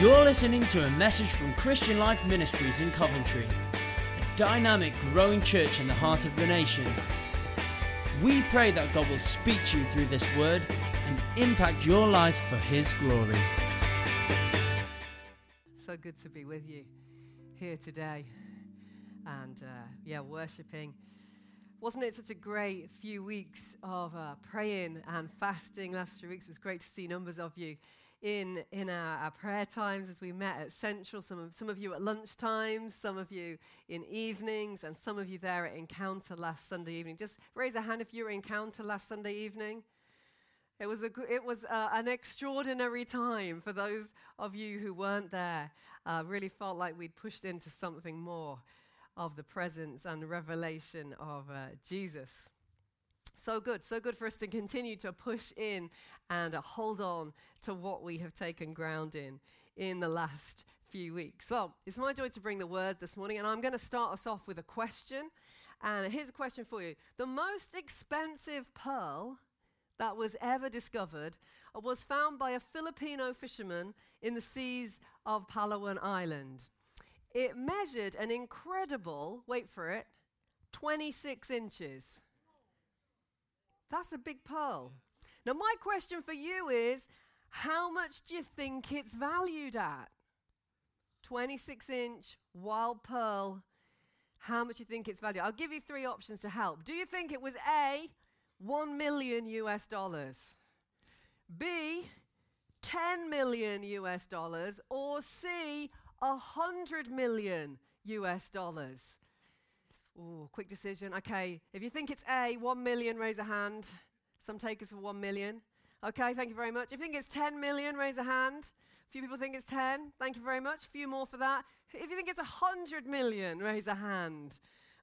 You're listening to a message from Christian Life Ministries in Coventry, a dynamic, growing church in the heart of the nation. We pray that God will speak to you through this word and impact your life for His glory. So good to be with you here today and worshiping. Wasn't it such a great few weeks of praying and fasting last few weeks? It was great to see numbers of you in our prayer times as we met at Central, some of you at lunchtime, some of you in evenings, and some of you there at Encounter last Sunday evening. Just raise a hand if you were at Encounter last Sunday evening. It was an extraordinary time for those of you who weren't there. Really felt like we'd pushed into something more of the presence and the revelation of Jesus. So good for us to continue to push in and hold on to what we have taken ground in the last few weeks. Well, it's my joy to bring the word this morning, and I'm going to start us off with a question. And here's a question for you. The most expensive pearl that was ever discovered was found by a Filipino fisherman in the seas of Palawan Island. It measured an incredible, wait for it, 26 inches. That's a big pearl. Now, my question for you is, how much do you think it's valued at? 26-inch wild pearl. How much do you think it's valued? I'll give you three options to help. Do you think it was A, $1 million, B, $10 million, or C, $100 million? Ooh, quick decision. Okay, if you think it's A, 1 million, raise a hand. Some take us for 1 million. Okay, thank you very much. If you think it's 10 million, raise a hand. A few people think it's 10. Thank you very much. A few more for that. If you think it's 100 million, raise a hand.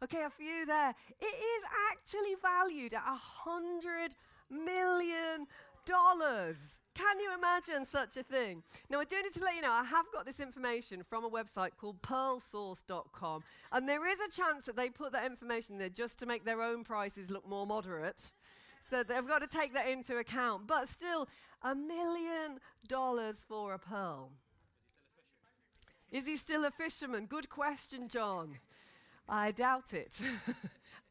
Okay, a few there. It is actually valued at $100 million. Can you imagine such a thing? Now, I do need to let you know, I have got this information from a website called PearlSource.com, and there is a chance that they put that information there just to make their own prices look more moderate. So they've got to take that into account. But still, $1 million for a pearl. Is he still a fisherman? Good question, John. I doubt it.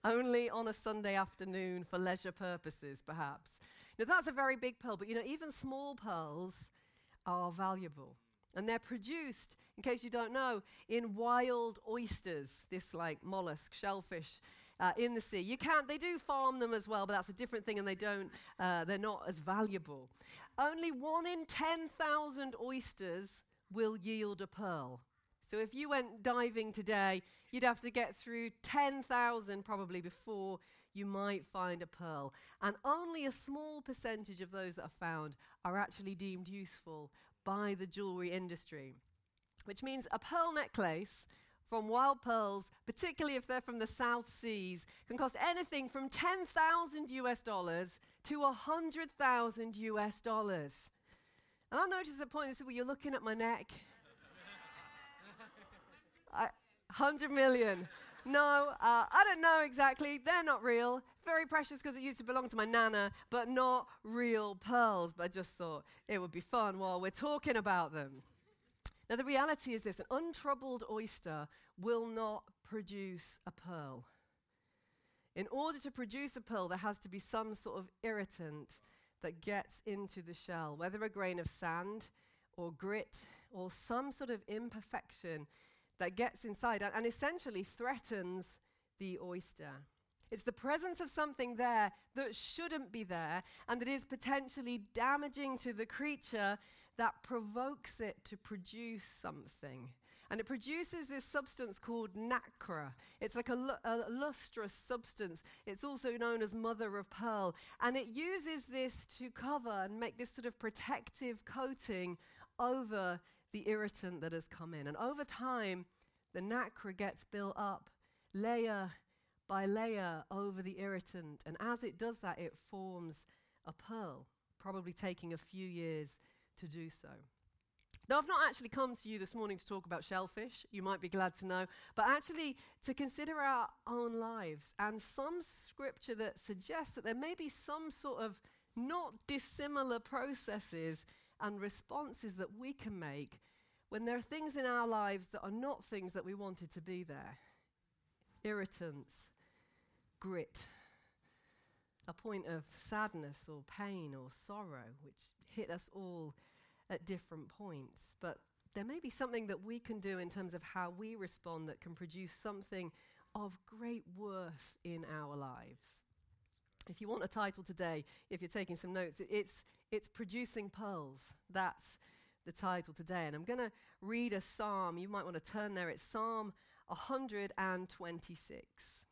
Only on a Sunday afternoon for leisure purposes, perhaps. Now, that's a very big pearl, but, even small pearls are valuable. And they're produced, in case you don't know, in wild oysters, this mollusk, shellfish, in the sea. They do farm them as well, but that's a different thing, and they're not as valuable. Only 1 in 10,000 oysters will yield a pearl. So if you went diving today, you'd have to get through 10,000 probably before you might find a pearl. And only a small percentage of those that are found are actually deemed useful by the jewelry industry, which means a pearl necklace from wild pearls, particularly if they're from the South Seas, can cost anything from $10,000 to $100,000. And I notice the point is, people, you're looking at my neck. 100 million. No, I don't know exactly. They're not real. Very precious because it used to belong to my nana, but not real pearls. But I just thought it would be fun while we're talking about them. Now, the reality is this. An untroubled oyster will not produce a pearl. In order to produce a pearl, there has to be some sort of irritant that gets into the shell, whether a grain of sand or grit or some sort of imperfection that gets inside and essentially threatens the oyster. It's the presence of something there that shouldn't be there and that is potentially damaging to the creature that provokes it to produce something. And it produces this substance called nacre. It's like a lustrous substance. It's also known as mother of pearl. And it uses this to cover and make this sort of protective coating over the irritant that has come in. And over time, the nacre gets built up layer by layer over the irritant. And as it does that, it forms a pearl, probably taking a few years to do so. Now, I've not actually come to you this morning to talk about shellfish, you might be glad to know, but actually to consider our own lives and some scripture that suggests that there may be some sort of not dissimilar processes and responses that we can make when there are things in our lives that are not things that we wanted to be there. Irritants, grit, a point of sadness or pain or sorrow, which hit us all at different points. But there may be something that we can do in terms of how we respond that can produce something of great worth in our lives. If you want a title today, if you're taking some notes, it's Producing Pearls. That's the title today. And I'm going to read a psalm. You might want to turn there. It's Psalm 126.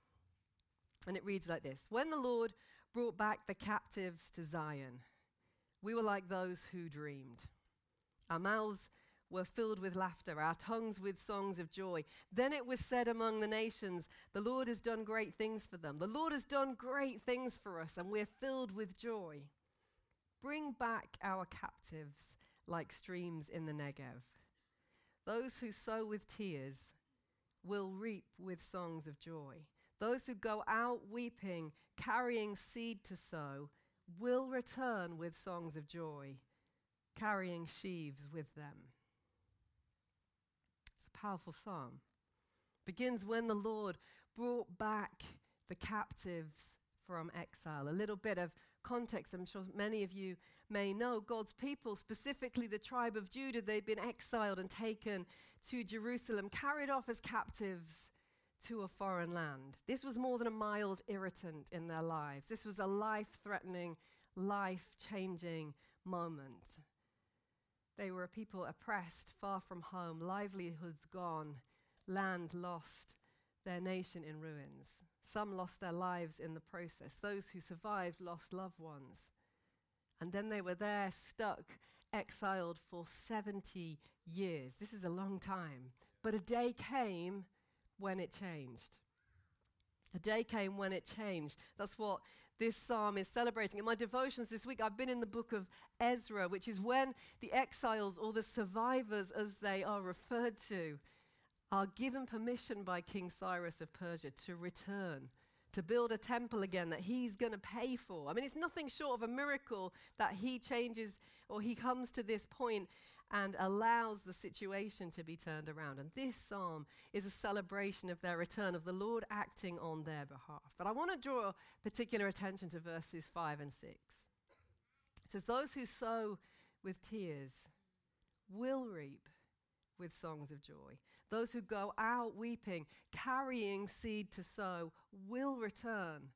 And it reads like this. When the Lord brought back the captives to Zion, we were like those who dreamed. Our mouths were filled with laughter, our tongues with songs of joy. Then it was said among the nations, the Lord has done great things for them. The Lord has done great things for us, and we're filled with joy. Bring back our captives like streams in the Negev. Those who sow with tears will reap with songs of joy. Those who go out weeping, carrying seed to sow, will return with songs of joy, carrying sheaves with them. It's a powerful psalm. Begins when the Lord brought back the captives from exile. A little bit of context, I'm sure many of you may know. God's people, specifically the tribe of Judah, they'd been exiled and taken to Jerusalem, carried off as captives to a foreign land. This was more than a mild irritant in their lives. This was a life-threatening, life-changing moment. They were a people oppressed, far from home, livelihoods gone, land lost, their nation in ruins. Some lost their lives in the process. Those who survived lost loved ones. And then they were there, stuck, exiled for 70 years. This is a long time. But a day came when it changed. A day came when it changed. That's what this psalm is celebrating. In my devotions this week, I've been in the book of Ezra, which is when the exiles, or the survivors as they are referred to, are given permission by King Cyrus of Persia to return, to build a temple again that he's going to pay for. I mean, it's nothing short of a miracle that he changes, or he comes to this point and allows the situation to be turned around. And this psalm is a celebration of their return, of the Lord acting on their behalf. But I want to draw particular attention to verses 5 and 6. It says, those who sow with tears will reap with songs of joy. Those who go out weeping, carrying seed to sow, will return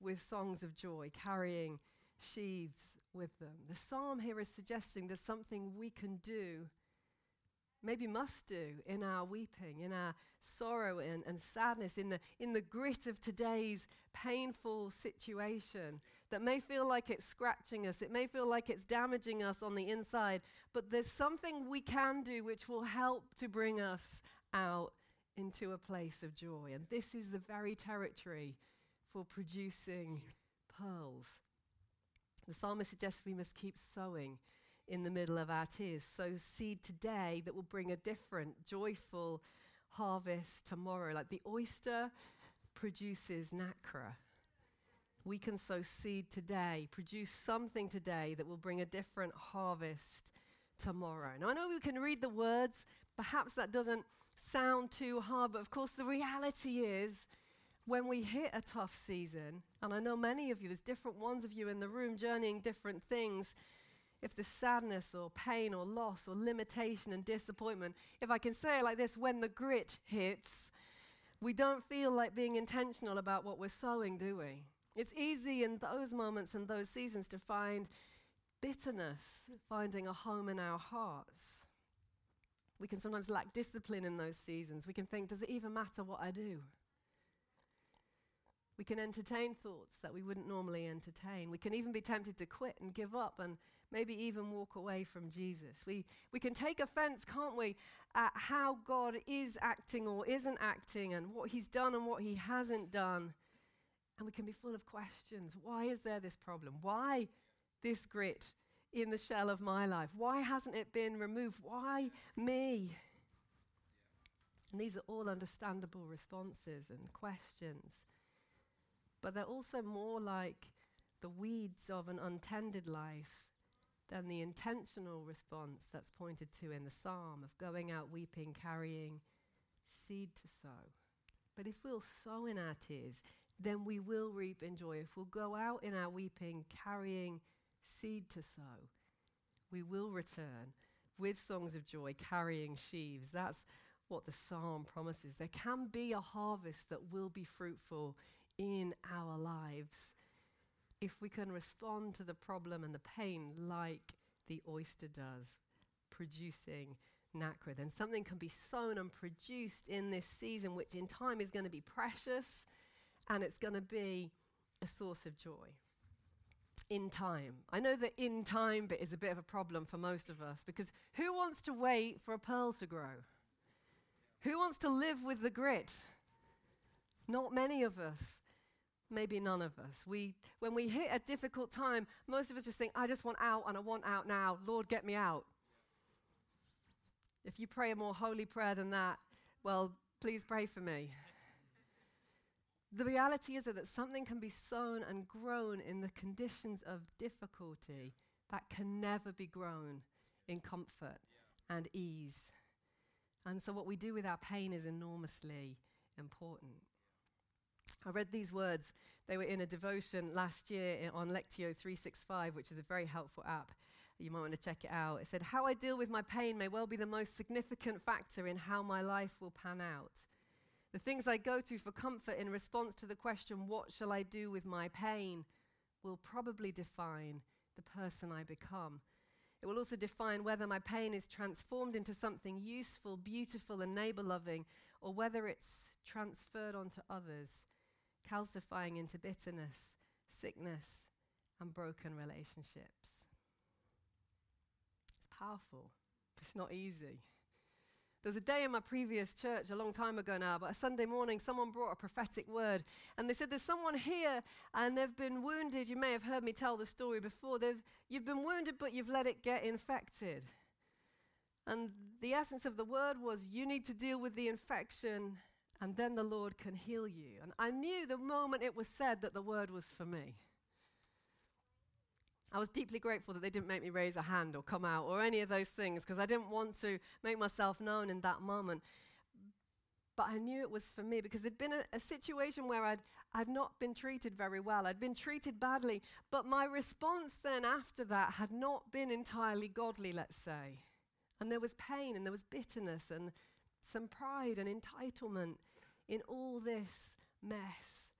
with songs of joy, carrying sheaves with them. The psalm here is suggesting there's something we can do, maybe must do, in our weeping, in our sorrow and sadness, in the grit of today's painful situation that may feel like it's scratching us, it may feel like it's damaging us on the inside, but there's something we can do which will help to bring us out into a place of joy. And this is the very territory for producing pearls. The psalmist suggests we must keep sowing in the middle of our tears. Sow seed today that will bring a different, joyful harvest tomorrow. Like the oyster produces nacre. We can sow seed today, produce something today that will bring a different harvest tomorrow. Now, I know we can read the words. Perhaps that doesn't sound too hard, but of course the reality is, when we hit a tough season, and I know many of you, there's different ones of you in the room journeying different things, if there's sadness or pain or loss or limitation and disappointment, if I can say it like this, when the grit hits, we don't feel like being intentional about what we're sowing, do we? It's easy in those moments and those seasons to find bitterness, finding a home in our hearts. We can sometimes lack discipline in those seasons. We can think, does it even matter what I do? We can entertain thoughts that we wouldn't normally entertain. We can even be tempted to quit and give up and maybe even walk away from Jesus. We can take offense, can't we, at how God is acting or isn't acting and what he's done and what he hasn't done. And we can be full of questions. Why is there this problem? Why this grit in the shell of my life? Why hasn't it been removed? Why me? And these are all understandable responses and questions. But they're also more like the weeds of an untended life than the intentional response that's pointed to in the psalm of going out weeping, carrying seed to sow. But if we'll sow in our tears, then we will reap in joy. If we'll go out in our weeping, carrying seed to sow, we will return with songs of joy, carrying sheaves. That's what the psalm promises. There can be a harvest that will be fruitful in our lives if we can respond to the problem and the pain like the oyster does, producing nacre. Then something can be sown and produced in this season, which in time is going to be precious, and it's going to be a source of joy. In time. I know that in time bit is a bit of a problem for most of us, because who wants to wait for a pearl to grow? Who wants to live with the grit? Not many of us, maybe none of us. When we hit a difficult time, most of us just think, I just want out, and I want out now. Lord, get me out. If you pray a more holy prayer than that, well, please pray for me. The reality is that something can be sown and grown in the conditions of difficulty that can never be grown in comfort and ease. And so what we do with our pain is enormously important. I read these words. They were in a devotion last year on Lectio 365, which is a very helpful app. You might want to check it out. It said, "How I deal with my pain may well be the most significant factor in how my life will pan out. The things I go to for comfort in response to the question, 'What shall I do with my pain?' will probably define the person I become. It will also define whether my pain is transformed into something useful, beautiful, and neighbor-loving, or whether it's transferred onto others, calcifying into bitterness, sickness, and broken relationships." It's powerful, but it's not easy. There was a day in my previous church a long time ago now, but a Sunday morning, someone brought a prophetic word. And they said, there's someone here and they've been wounded. You may have heard me tell the story before. You've been wounded, but you've let it get infected. And the essence of the word was, you need to deal with the infection and then the Lord can heal you. And I knew the moment it was said that the word was for me. I was deeply grateful that they didn't make me raise a hand or come out or any of those things, because I didn't want to make myself known in that moment. But I knew it was for me, because there'd been a situation where I'd not been treated very well. I'd been treated badly, but my response then after that had not been entirely godly, let's say. And there was pain and there was bitterness and some pride and entitlement in all this mess.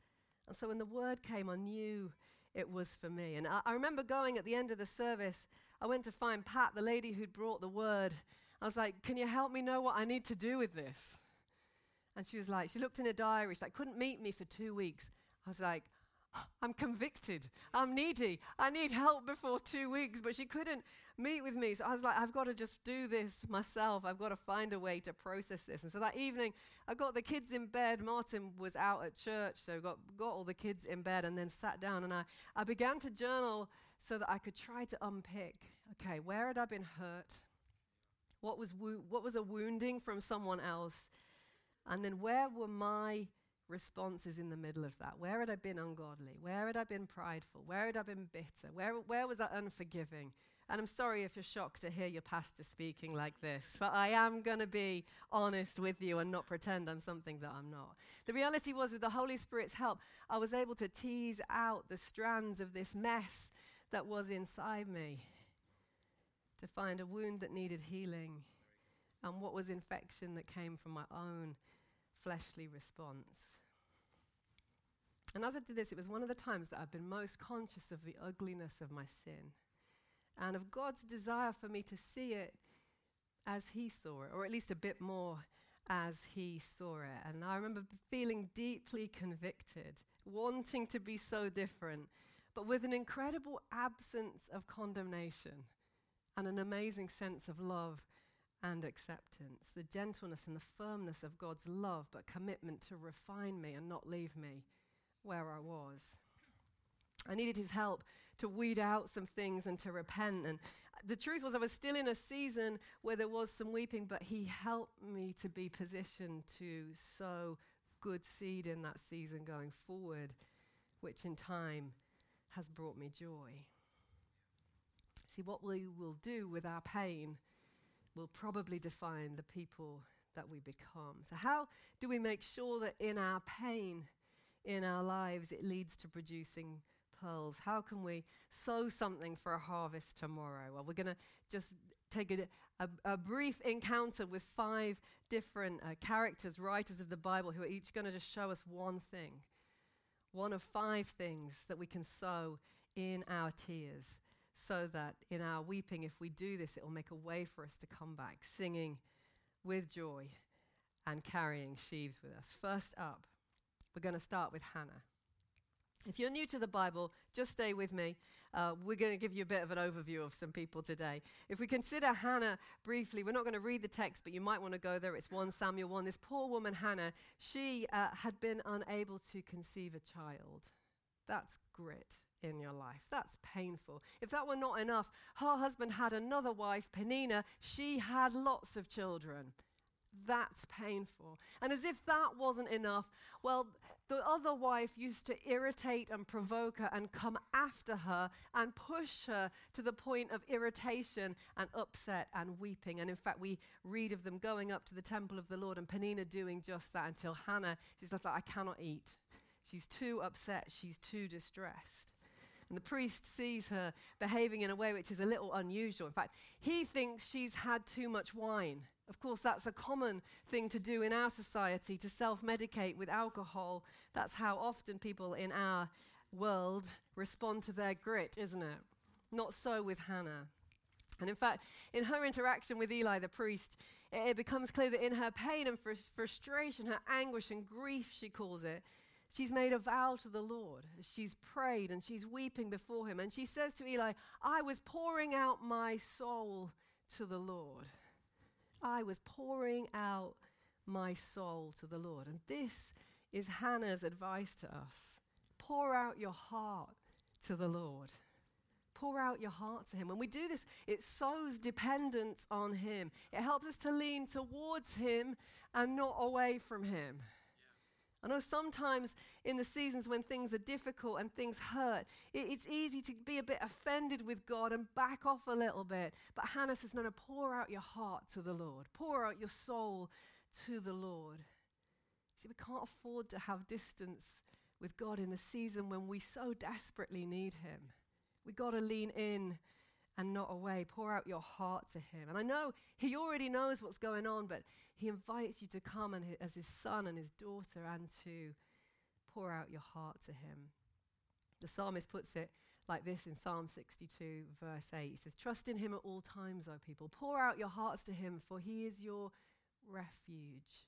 And so when the word came, I knew it was for me. And I remember going at the end of the service, I went to find Pat, the lady who'd brought the word. I was like, can you help me know what I need to do with this? And she was like, she looked in her diary, she's like, couldn't meet me for 2 weeks. I was like, I'm convicted, I'm needy, I need help before 2 weeks, but she couldn't meet with me. So I was like, I've got to just do this myself. I've got to find a way to process this. And so that evening, I got the kids in bed. Martin was out at church, so got all the kids in bed and then sat down. And I began to journal so that I could try to unpick, okay, where had I been hurt? What was a wounding from someone else? And then where were my responses in the middle of that? Where had I been ungodly? Where had I been prideful? Where had I been bitter? Where was I unforgiving? And I'm sorry if you're shocked to hear your pastor speaking like this, but I am going to be honest with you and not pretend I'm something that I'm not. The reality was, with the Holy Spirit's help, I was able to tease out the strands of this mess that was inside me to find a wound that needed healing and what was infection that came from my own fleshly response. And as I did this, it was one of the times that I've been most conscious of the ugliness of my sin and of God's desire for me to see it as he saw it, or at least a bit more as he saw it. And I remember feeling deeply convicted, wanting to be so different, but with an incredible absence of condemnation and an amazing sense of love and acceptance, the gentleness and the firmness of God's love, but commitment to refine me and not leave me where I was. I needed his help to weed out some things and to repent. And the truth was, I was still in a season where there was some weeping, but he helped me to be positioned to sow good seed in that season going forward, which in time has brought me joy. See, what we will do with our pain will probably define the people that we become. So how do we make sure that in our pain, in our lives, it leads to producing pearls? How can we sow something for a harvest tomorrow? Well, we're going to just take a brief encounter with five different characters, writers of the Bible, who are each going to just show us one thing, one of five things that we can sow in our tears, so that in our weeping, if we do this, it will make a way for us to come back, singing with joy and carrying sheaves with us. First up, we're going to start with Hannah. If you're new to the Bible, just stay with me. We're going to give you a bit of an overview of some people today. If we consider Hannah briefly, we're not going to read the text, but you might want to go there. It's 1 Samuel 1. This poor woman, Hannah, she had been unable to conceive a child. That's grit in your life. That's painful. If that were not enough, her husband had another wife, Peninnah. She had lots of children. That's painful. And as if that wasn't enough, well, the other wife used to irritate and provoke her and come after her and push her to the point of irritation and upset and weeping. And in fact, we read of them going up to the temple of the Lord and Peninnah doing just that until Hannah, she's like, I cannot eat. She's too upset. She's too distressed. And the priest sees her behaving in a way which is a little unusual. In fact, he thinks she's had too much wine. Of course, that's a common thing to do in our society, to self-medicate with alcohol. That's how often people in our world respond to their grit, isn't it? Not so with Hannah. And in fact, in her interaction with Eli the priest, it becomes clear that in her pain and frustration, her anguish and grief, she calls it, she's made a vow to the Lord. She's prayed and she's weeping before him. And she says to Eli, I was pouring out my soul to the Lord. I was pouring out my soul to the Lord. And this is Hannah's advice to us. Pour out your heart to the Lord. Pour out your heart to him. When we do this, it sows dependence on him. It helps us to lean towards him and not away from him. I know sometimes in the seasons when things are difficult and things hurt, it's easy to be a bit offended with God and back off a little bit. But Hannah says, no, pour out your heart to the Lord. Pour out your soul to the Lord. See, we can't afford to have distance with God in the season when we so desperately need him. We got to lean in and not away. Pour out your heart to him. And I know he already knows what's going on, but he invites you to come and as his son and his daughter and to pour out your heart to him. The psalmist puts it like this in Psalm 62, verse 8. He says, trust in him at all times, O people. Pour out your hearts to him, for he is your refuge,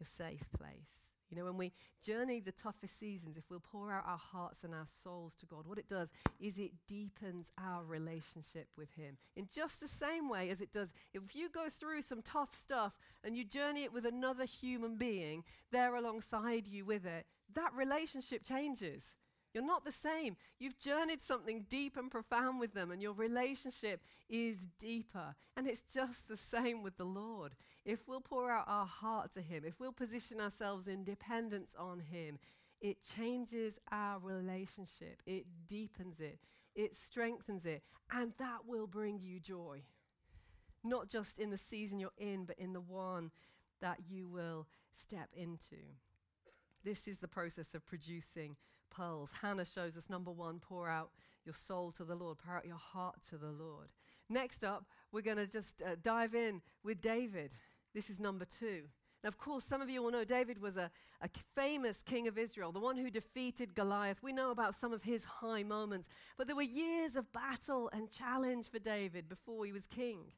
your safe place. You know, when we journey the toughest seasons, if we'll pour out our hearts and our souls to God, what it does is it deepens our relationship with him in just the same way as it does. If you go through some tough stuff and you journey it with another human being there alongside you with it, that relationship changes. You're not the same. You've journeyed something deep and profound with them, and your relationship is deeper. And it's just the same with the Lord. If we'll pour out our heart to him, if we'll position ourselves in dependence on him, it changes our relationship. It deepens it. It strengthens it. And that will bring you joy. Not just in the season you're in, but in the one that you will step into. This is the process of producing pearls. Hannah shows us, number one, pour out your soul to the Lord. Pour out your heart to the Lord. Next up, we're going to just dive in with David. This is number two. Now, of course, some of you will know David was a famous king of Israel, the one who defeated Goliath. We know about some of his high moments, but there were years of battle and challenge for David before he was king.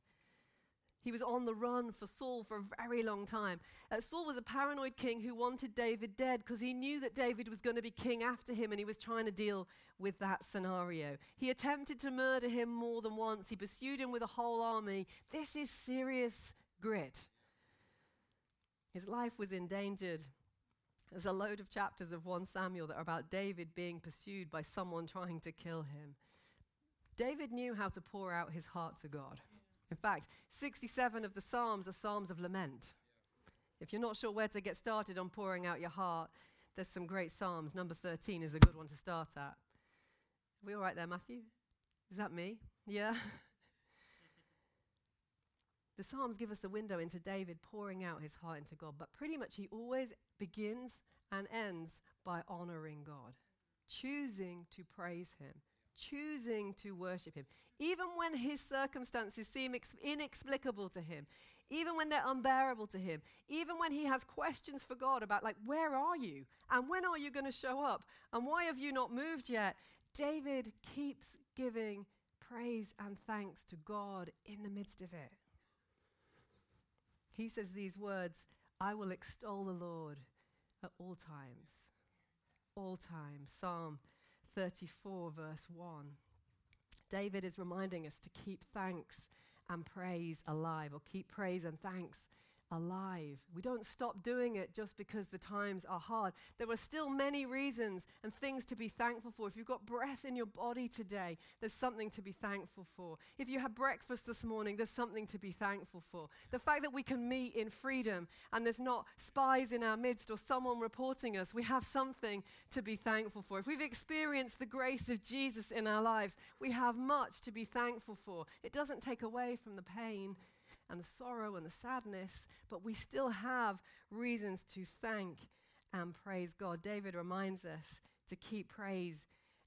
He was on the run for Saul for a very long time. Saul was a paranoid king who wanted David dead because he knew that David was going to be king after him, and he was trying to deal with that scenario. He attempted to murder him more than once. He pursued him with a whole army. This is serious grit. His life was endangered. There's a load of chapters of 1 Samuel that are about David being pursued by someone trying to kill him. David knew how to pour out his heart to God. In fact, 67 of the Psalms are Psalms of lament. If you're not sure where to get started on pouring out your heart, there's some great Psalms. Number 13 is a good one to start at. Are we all right there, Matthew? Is that me? Yeah. The Psalms give us a window into David pouring out his heart into God, but pretty much he always begins and ends by honoring God, choosing to praise him, choosing to worship him, even when his circumstances seem inexplicable to him, even when they're unbearable to him, even when he has questions for God about, like, where are you? And when are you going to show up? And why have you not moved yet? David keeps giving praise and thanks to God in the midst of it. He says these words, I will extol the Lord at all times. All times. Psalm 34, verse 1. David is reminding us to keep thanks and praise alive, or keep praise and thanks alive. We don't stop doing it just because the times are hard. There are still many reasons and things to be thankful for. If you've got breath in your body today, there's something to be thankful for. If you had breakfast this morning, there's something to be thankful for. The fact that we can meet in freedom and there's not spies in our midst or someone reporting us, we have something to be thankful for. If we've experienced the grace of Jesus in our lives, we have much to be thankful for. It doesn't take away from the pain and the sorrow and the sadness, but we still have reasons to thank and praise God. David reminds us to keep praise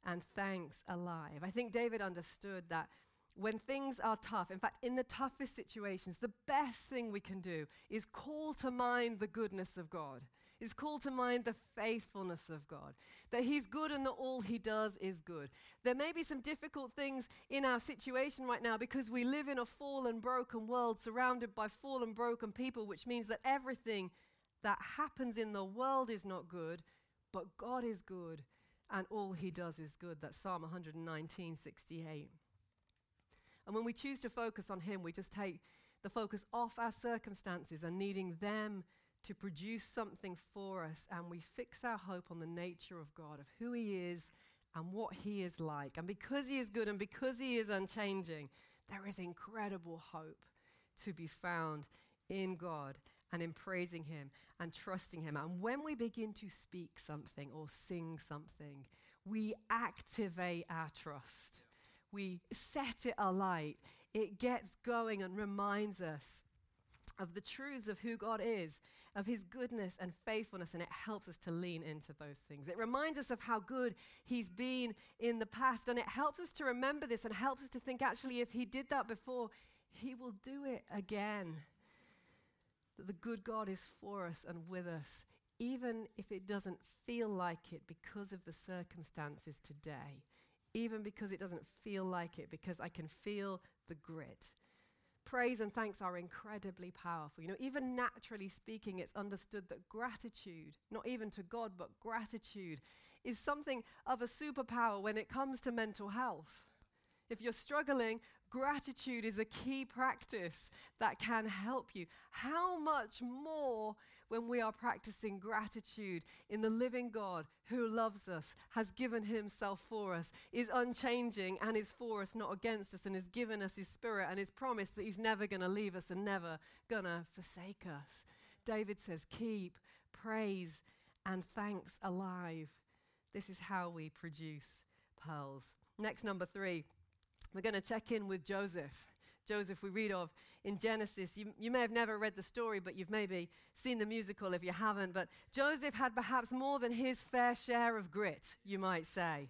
and thanks alive. I think David understood that when things are tough, in fact, in the toughest situations, the best thing we can do is call to mind the goodness of God, is call to mind the faithfulness of God, that he's good and that all he does is good. There may be some difficult things in our situation right now because we live in a fallen, broken world surrounded by fallen, broken people, which means that everything that happens in the world is not good, but God is good and all he does is good. That's Psalm 119, 68. And when we choose to focus on him, we just take the focus off our circumstances and needing them to produce something for us, and we fix our hope on the nature of God, of who he is and what he is like. And because he is good and because he is unchanging, there is incredible hope to be found in God and in praising him and trusting him. And when we begin to speak something or sing something, we activate our trust. We set it alight. It gets going and reminds us of the truths of who God is, of his goodness and faithfulness, and it helps us to lean into those things. It reminds us of how good he's been in the past, and it helps us to remember this and helps us to think, actually, if he did that before, he will do it again. That the good God is for us and with us, even if it doesn't feel like it because of the circumstances today, even because it doesn't feel like it, because I can feel the grit. Praise and thanks are incredibly powerful. You know, even naturally speaking, it's understood that gratitude, not even to God, but gratitude is something of a superpower when it comes to mental health. If you're struggling, gratitude is a key practice that can help you. How much more when we are practicing gratitude in the living God who loves us, has given himself for us, is unchanging and is for us, not against us, and has given us his spirit and his promise that he's never going to leave us and never going to forsake us. David says, keep praise and thanks alive. This is how we produce pearls. Next, number 3. We're going to check in with Joseph. Joseph we read of in Genesis. You may have never read the story, but you've maybe seen the musical if you haven't. But Joseph had perhaps more than his fair share of grit, you might say.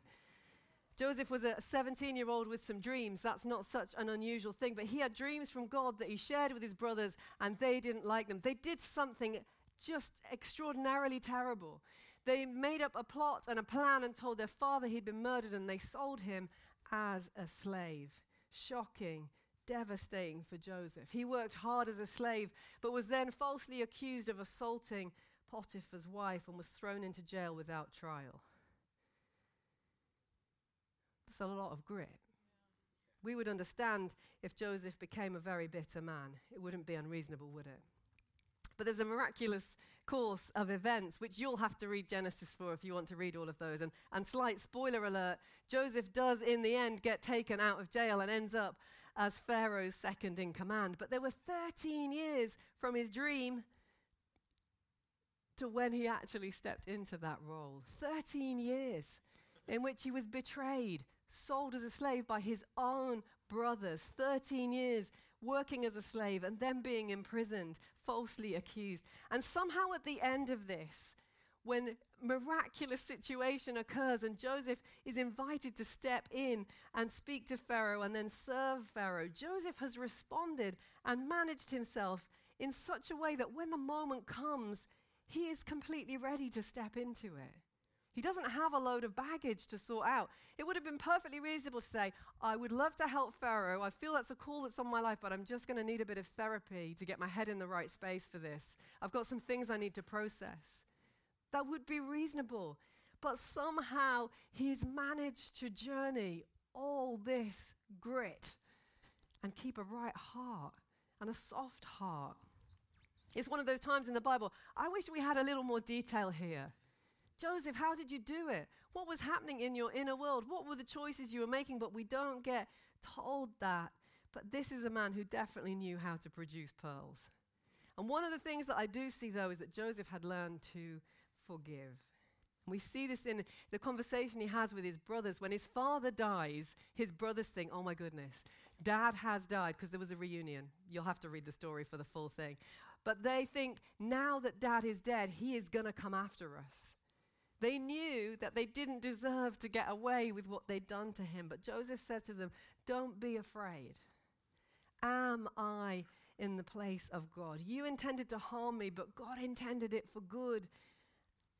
Joseph was a 17-year-old with some dreams. That's not such an unusual thing. But he had dreams from God that he shared with his brothers, and they didn't like them. They did something just extraordinarily terrible. They made up a plot and a plan and told their father he'd been murdered, and they sold him as a slave. Shocking, devastating for Joseph. He worked hard as a slave, but was then falsely accused of assaulting Potiphar's wife and was thrown into jail without trial. That's a lot of grit. We would understand if Joseph became a very bitter man. It wouldn't be unreasonable, would it? But there's a miraculous course of events, which you'll have to read Genesis for if you want to read all of those. And slight spoiler alert, Joseph does in the end get taken out of jail and ends up as Pharaoh's second in command. But there were 13 years from his dream to when he actually stepped into that role. 13 years in which he was betrayed, sold as a slave by his own brothers, 13 years working as a slave and then being imprisoned, falsely accused. And somehow at the end of this, when a miraculous situation occurs and Joseph is invited to step in and speak to Pharaoh and then serve Pharaoh, Joseph has responded and managed himself in such a way that when the moment comes, he is completely ready to step into it. He doesn't have a load of baggage to sort out. It would have been perfectly reasonable to say, I would love to help Pharaoh. I feel that's a call that's on my life, but I'm just going to need a bit of therapy to get my head in the right space for this. I've got some things I need to process. That would be reasonable. But somehow he's managed to journey all this grit and keep a right heart and a soft heart. It's one of those times in the Bible, I wish we had a little more detail here. Joseph, how did you do it? What was happening in your inner world? What were the choices you were making? But we don't get told that. But this is a man who definitely knew how to produce pearls. And one of the things that I do see, though, is that Joseph had learned to forgive. And we see this in the conversation he has with his brothers. When his father dies, his brothers think, oh my goodness, Dad has died, because there was a reunion. You'll have to read the story for the full thing. But they think, now that Dad is dead, he is going to come after us. They knew that they didn't deserve to get away with what they'd done to him. But Joseph said to them, don't be afraid. Am I in the place of God? You intended to harm me, but God intended it for good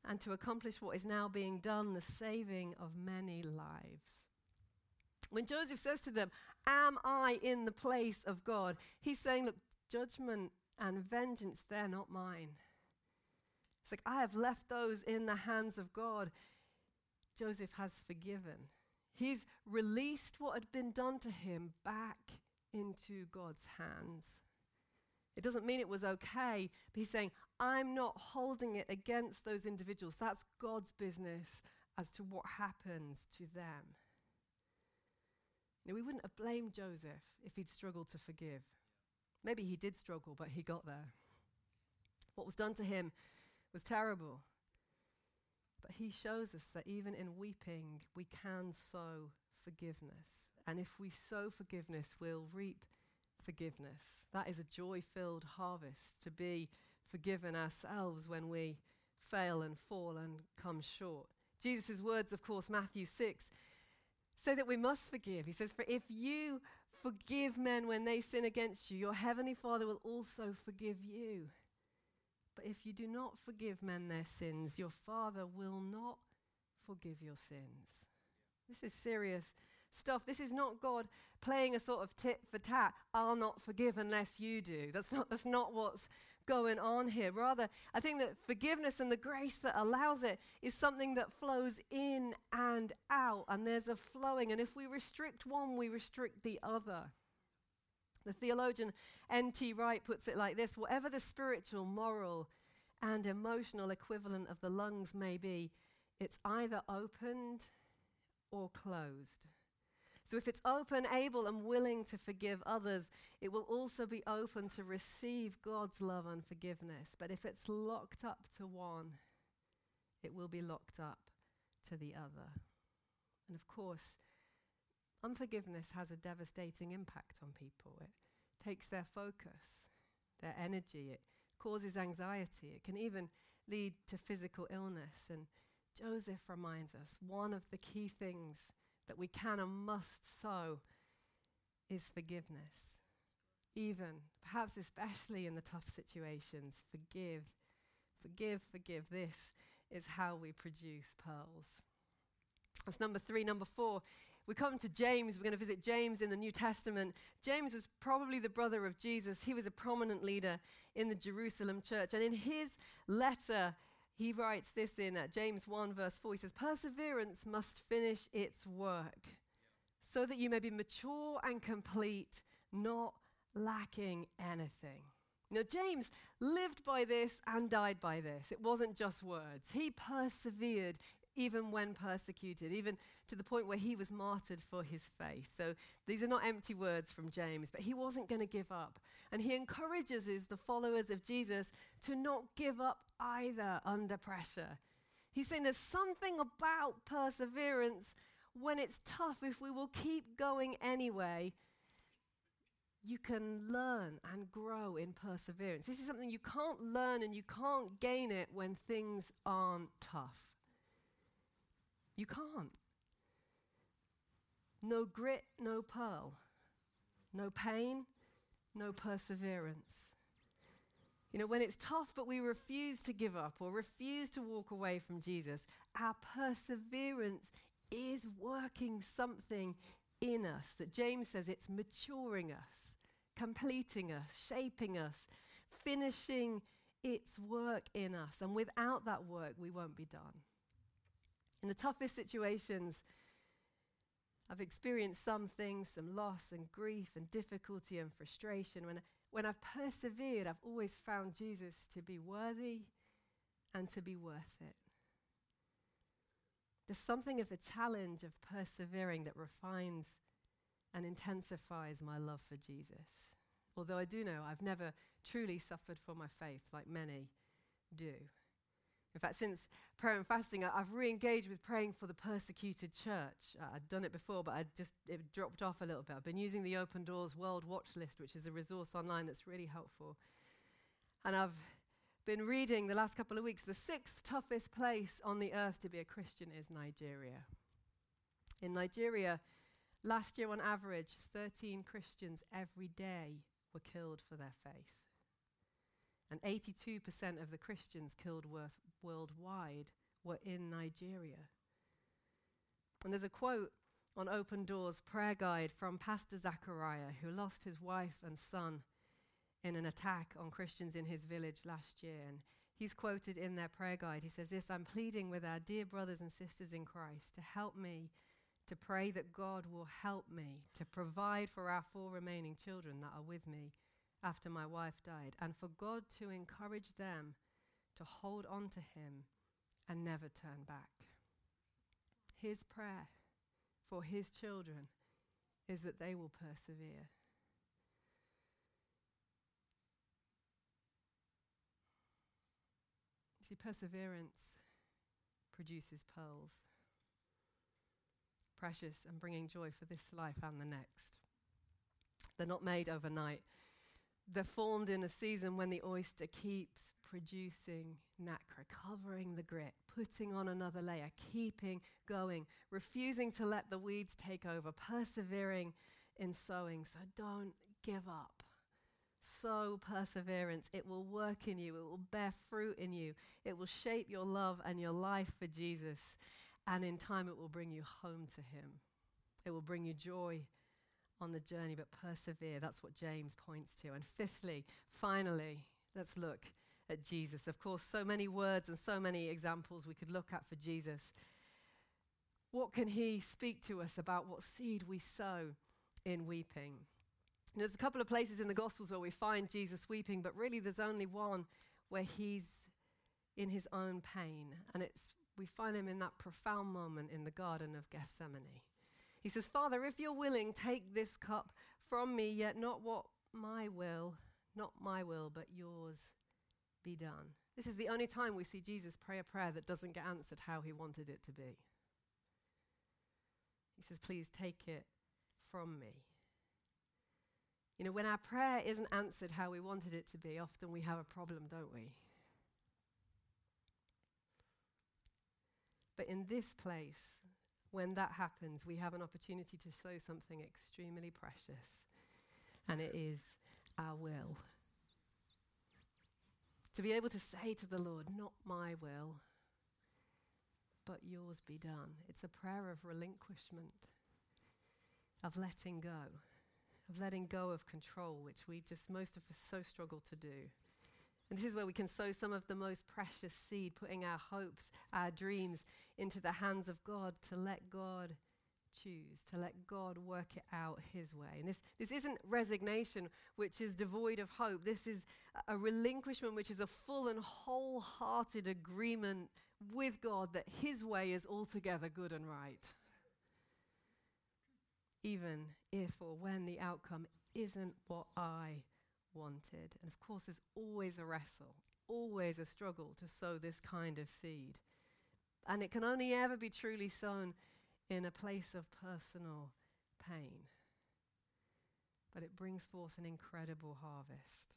and to accomplish what is now being done, the saving of many lives. When Joseph says to them, am I in the place of God? He's saying, look, judgment and vengeance, they're not mine. It's like, I have left those in the hands of God. Joseph has forgiven. He's released what had been done to him back into God's hands. It doesn't mean it was okay, but he's saying, I'm not holding it against those individuals. That's God's business as to what happens to them. Now, we wouldn't have blamed Joseph if he'd struggled to forgive. Maybe he did struggle, but he got there. What was done to him was terrible. But he shows us that even in weeping, we can sow forgiveness. And if we sow forgiveness, we'll reap forgiveness. That is a joy-filled harvest, to be forgiven ourselves when we fail and fall and come short. Jesus' words, of course, Matthew 6, say that we must forgive. He says, for if you forgive men when they sin against you, your heavenly Father will also forgive you. But if you do not forgive men their sins, your Father will not forgive your sins. This is serious stuff. This is not God playing a sort of tit for tat. I'll not forgive unless you do. That's not what's going on here. Rather, I think that forgiveness and the grace that allows it is something that flows in and out, and there's a flowing. And if we restrict one, we restrict the other. The theologian N.T. Wright puts it like this: whatever the spiritual, moral, and emotional equivalent of the lungs may be, it's either opened or closed. So if it's open, able, and willing to forgive others, it will also be open to receive God's love and forgiveness. But if it's locked up to one, it will be locked up to the other. And of course, unforgiveness has a devastating impact on people. It takes their focus, their energy. It causes anxiety. It can even lead to physical illness. And Joseph reminds us one of the key things that we can and must sow is forgiveness. Even, perhaps especially in the tough situations, forgive, forgive, forgive. This is how we produce pearls. That's number three. Number four, we come to James. We're going to visit James in the New Testament. James was probably the brother of Jesus. He was a prominent leader in the Jerusalem church. And in his letter, he writes this in James 1, verse 4. He says, perseverance must finish its work so that you may be mature and complete, not lacking anything. Now, James lived by this and died by this. It wasn't just words. He persevered even when persecuted, even to the point where he was martyred for his faith. So these are not empty words from James, but he wasn't going to give up. And he encourages the followers of Jesus to not give up either under pressure. He's saying there's something about perseverance when it's tough, if we will keep going anyway, you can learn and grow in perseverance. This is something you can't learn and you can't gain it when things aren't tough. You can't. No grit, no pearl. No pain, no perseverance. You know, when it's tough but we refuse to give up or refuse to walk away from Jesus, our perseverance is working something in us that James says it's maturing us, completing us, shaping us, finishing its work in us. And without that work, we won't be done. In the toughest situations, I've experienced some things, some loss and grief and difficulty and frustration. When I've persevered, I've always found Jesus to be worthy and to be worth it. There's something of the challenge of persevering that refines and intensifies my love for Jesus. Although I do know I've never truly suffered for my faith like many do. In fact, since prayer and fasting, I've re-engaged with praying for the persecuted church. I'd done it before, but it dropped off a little bit. I've been using the Open Doors World Watch List, which is a resource online that's really helpful. And I've been reading the last couple of weeks, the 6th toughest place on the earth to be a Christian is Nigeria. In Nigeria, last year on average, 13 Christians every day were killed for their faith. And 82% of the Christians killed worldwide were in Nigeria. And there's a quote on Open Doors prayer guide from Pastor Zachariah, who lost his wife and son in an attack on Christians in his village last year. And he's quoted in their prayer guide. He says this, "I'm pleading with our dear brothers and sisters in Christ to help me to pray that God will help me to provide for our 4 remaining children that are with me after my wife died, and for God to encourage them to hold on to him and never turn back." His prayer for his children is that they will persevere. You see, perseverance produces pearls, precious and bringing joy for this life and the next. They're not made overnight. They're formed in a season when the oyster keeps producing nacre, covering the grit, putting on another layer, keeping going, refusing to let the weeds take over, persevering in sowing. So don't give up. Sow perseverance. It will work in you. It will bear fruit in you. It will shape your love and your life for Jesus. And in time, it will bring you home to him. It will bring you joy on the journey, but persevere. That's what James points to. And fifthly, finally, let's look at Jesus. Of course, so many words and so many examples we could look at for Jesus. What can he speak to us about what seed we sow in weeping? And there's a couple of places in the Gospels where we find Jesus weeping, but really there's only one where he's in his own pain. And we find him in that profound moment in the Garden of Gethsemane. He says, "Father, if you're willing, take this cup from me, yet not my will, but yours be done." This is the only time we see Jesus pray a prayer that doesn't get answered how he wanted it to be. He says, "Please take it from me." You know, when our prayer isn't answered how we wanted it to be, often we have a problem, don't we? But in this place, when that happens, we have an opportunity to sow something extremely precious, and it is our will. To be able to say to the Lord, "Not my will, but yours be done." It's a prayer of relinquishment, of letting go of control, which most of us so struggle to do. And this is where we can sow some of the most precious seed, putting our hopes, our dreams into the hands of God to let God choose, to let God work it out his way. And this isn't resignation, which is devoid of hope. This is a relinquishment, which is a full and wholehearted agreement with God that his way is altogether good and right, even if or when the outcome isn't what I wanted. And of course, there's always a wrestle, always a struggle to sow this kind of seed. And it can only ever be truly sown in a place of personal pain. but it brings forth an incredible harvest,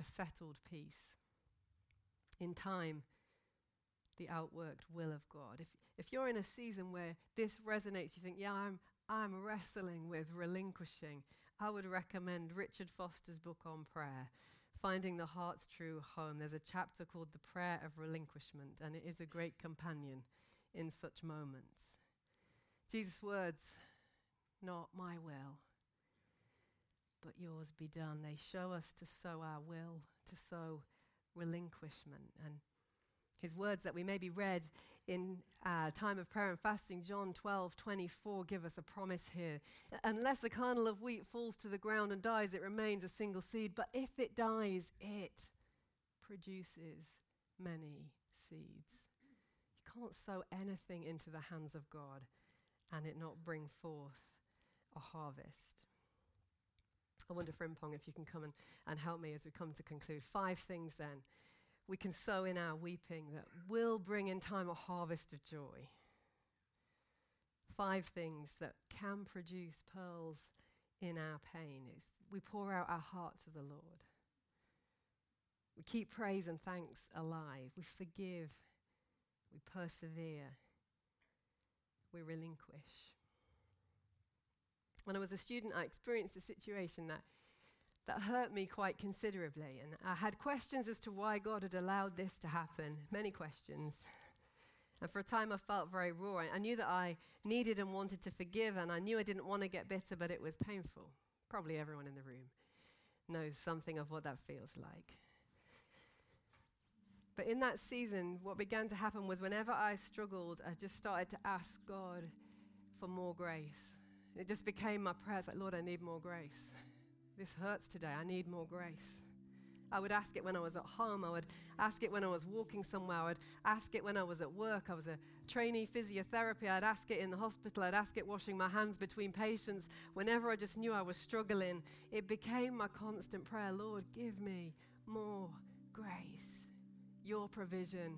a settled peace. In time, the outworked will of God. If you're in a season where this resonates, you think, yeah, I'm wrestling with relinquishing, I would recommend Richard Foster's book on prayer, Finding the Heart's True Home. There's a chapter called The Prayer of Relinquishment, and it is a great companion in such moments. Jesus' words, "Not my will, but yours be done." They show us to sow our will, to sow relinquishment. And his words that we maybe read in time of prayer and fasting, John 12:24, give us a promise here. Unless a kernel of wheat falls to the ground and dies, it remains a single seed. But if it dies, it produces many seeds. You can't sow anything into the hands of God and it not bring forth a harvest. I wonder, Frimpong, if you can come and help me as we come to conclude. 5 things then we can sow in our weeping that will bring in time a harvest of joy. 5 things that can produce pearls in our pain. It's, we pour out our heart to the Lord. We keep praise and thanks alive. We forgive. We persevere. We relinquish. When I was a student, I experienced a situation that hurt me quite considerably. And I had questions as to why God had allowed this to happen, many questions. And for a time I felt very raw. I knew that I needed and wanted to forgive, and I knew I didn't want to get bitter, but it was painful. Probably everyone in the room knows something of what that feels like. But in that season, what began to happen was whenever I struggled, I just started to ask God for more grace. It just became my prayer. It's like, Lord, I need more grace. This hurts today, I need more grace. I would ask it when I was at home, I would ask it when I was walking somewhere, I would ask it when I was at work, I was a trainee physiotherapy, I'd ask it in the hospital, I'd ask it washing my hands between patients. Whenever I just knew I was struggling, it became my constant prayer, Lord, give me more grace, your provision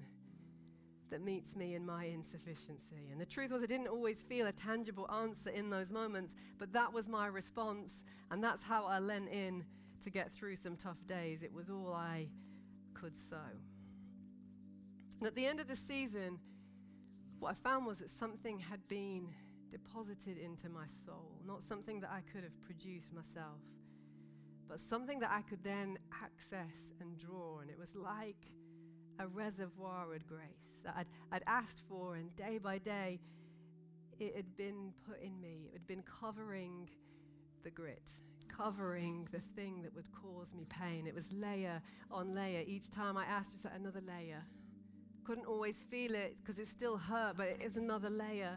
that meets me in my insufficiency. And the truth was I didn't always feel a tangible answer in those moments, but that was my response, and that's how I lent in to get through some tough days. It was all I could sow. And at the end of the season, what I found was that something had been deposited into my soul, not something that I could have produced myself, but something that I could then access and draw, and it was like a reservoir of grace that I'd asked for, and day by day, it had been put in me. It had been covering the grit, covering the thing that would cause me pain. It was layer on layer. Each time I asked, it was like another layer. Couldn't always feel it because it still hurt, but it was another layer,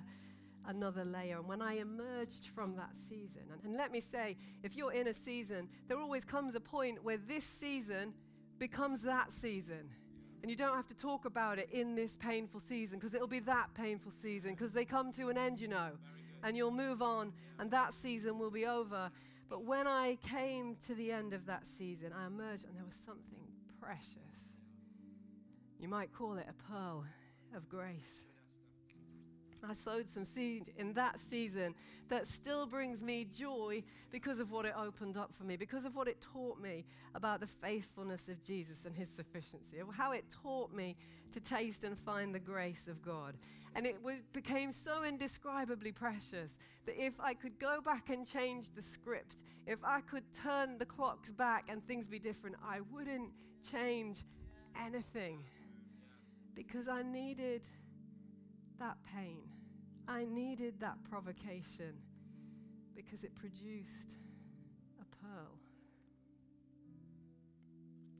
another layer. And when I emerged from that season, and let me say, if you're in a season, there always comes a point where this season becomes that season. And you don't have to talk about it in this painful season because it'll be that painful season because they come to an end, you know, and you'll move on and that season will be over. But when I came to the end of that season, I emerged and there was something precious. You might call it a pearl of grace. I sowed some seed in that season that still brings me joy because of what it opened up for me, because of what it taught me about the faithfulness of Jesus and his sufficiency, how it taught me to taste and find the grace of God. And it became so indescribably precious that if I could go back and change the script, if I could turn the clocks back and things be different, I wouldn't change anything because I needed that pain. I needed that provocation because it produced a pearl.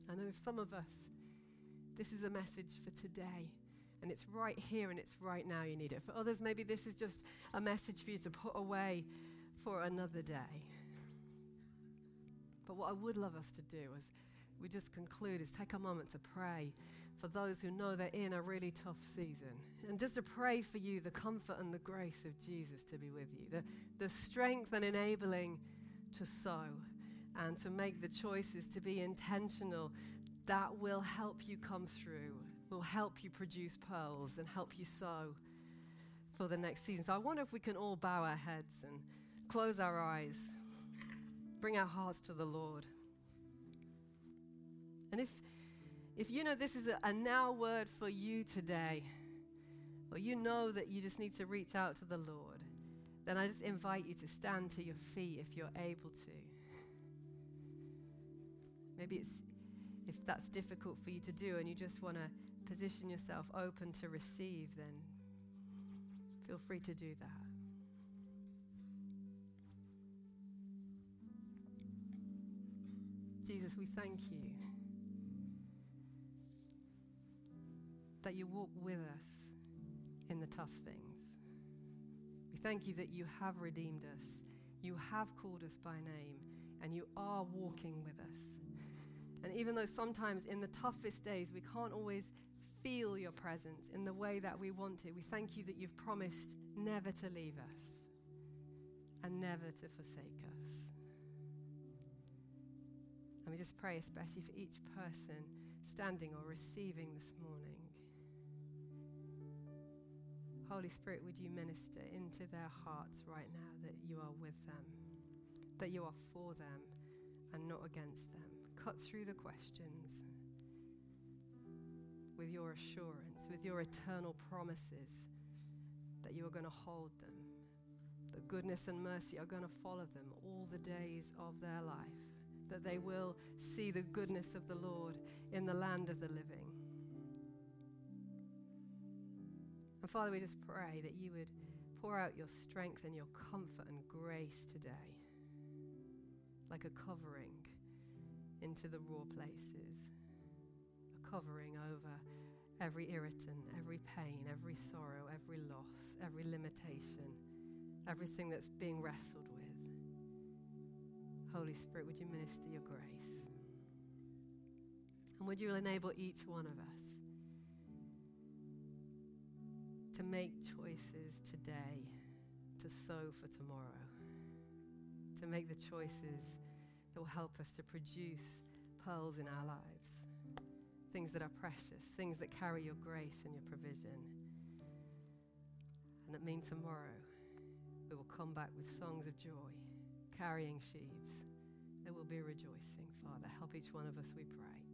I know some of us, this is a message for today, and it's right here and it's right now you need it. For others, maybe this is just a message for you to put away for another day. But what I would love us to do as we just conclude is take a moment to pray for those who know they're in a really tough season, and just to pray for you the comfort and the grace of Jesus to be with you, the strength and enabling to sow and to make the choices, to be intentional that will help you come through, will help you produce pearls and help you sow for the next season. So I wonder if we can all bow our heads and close our eyes. bring our hearts to the Lord. And if you know this is a now word for you today, or you know that you just need to reach out to the Lord, then I just invite you to stand to your feet if you're able to. Maybe it's if that's difficult for you to do and you just want to position yourself open to receive, then feel free to do that. Jesus, we thank you that you walk with us in the tough things. We thank you that you have redeemed us, you have called us by name, and you are walking with us. And even though sometimes in the toughest days we can't always feel your presence in the way that we want to, we thank you that you've promised never to leave us and never to forsake us. And we just pray especially for each person standing or receiving this morning. Holy Spirit, would you minister into their hearts right now that you are with them, that you are for them and not against them. Cut through the questions with your assurance, with your eternal promises that you are going to hold them, that goodness and mercy are going to follow them all the days of their life, that they will see the goodness of the Lord in the land of the living. And Father, we just pray that you would pour out your strength and your comfort and grace today, like a covering into the raw places, a covering over every irritant, every pain, every sorrow, every loss, every limitation, everything that's being wrestled with. Holy Spirit, would you minister your grace? And would you enable each one of us to make choices today, to sow for tomorrow, to make the choices that will help us to produce pearls in our lives, things that are precious, things that carry your grace and your provision, and that mean tomorrow we will come back with songs of joy, carrying sheaves. There will be rejoicing, Father. Help each one of us, we pray.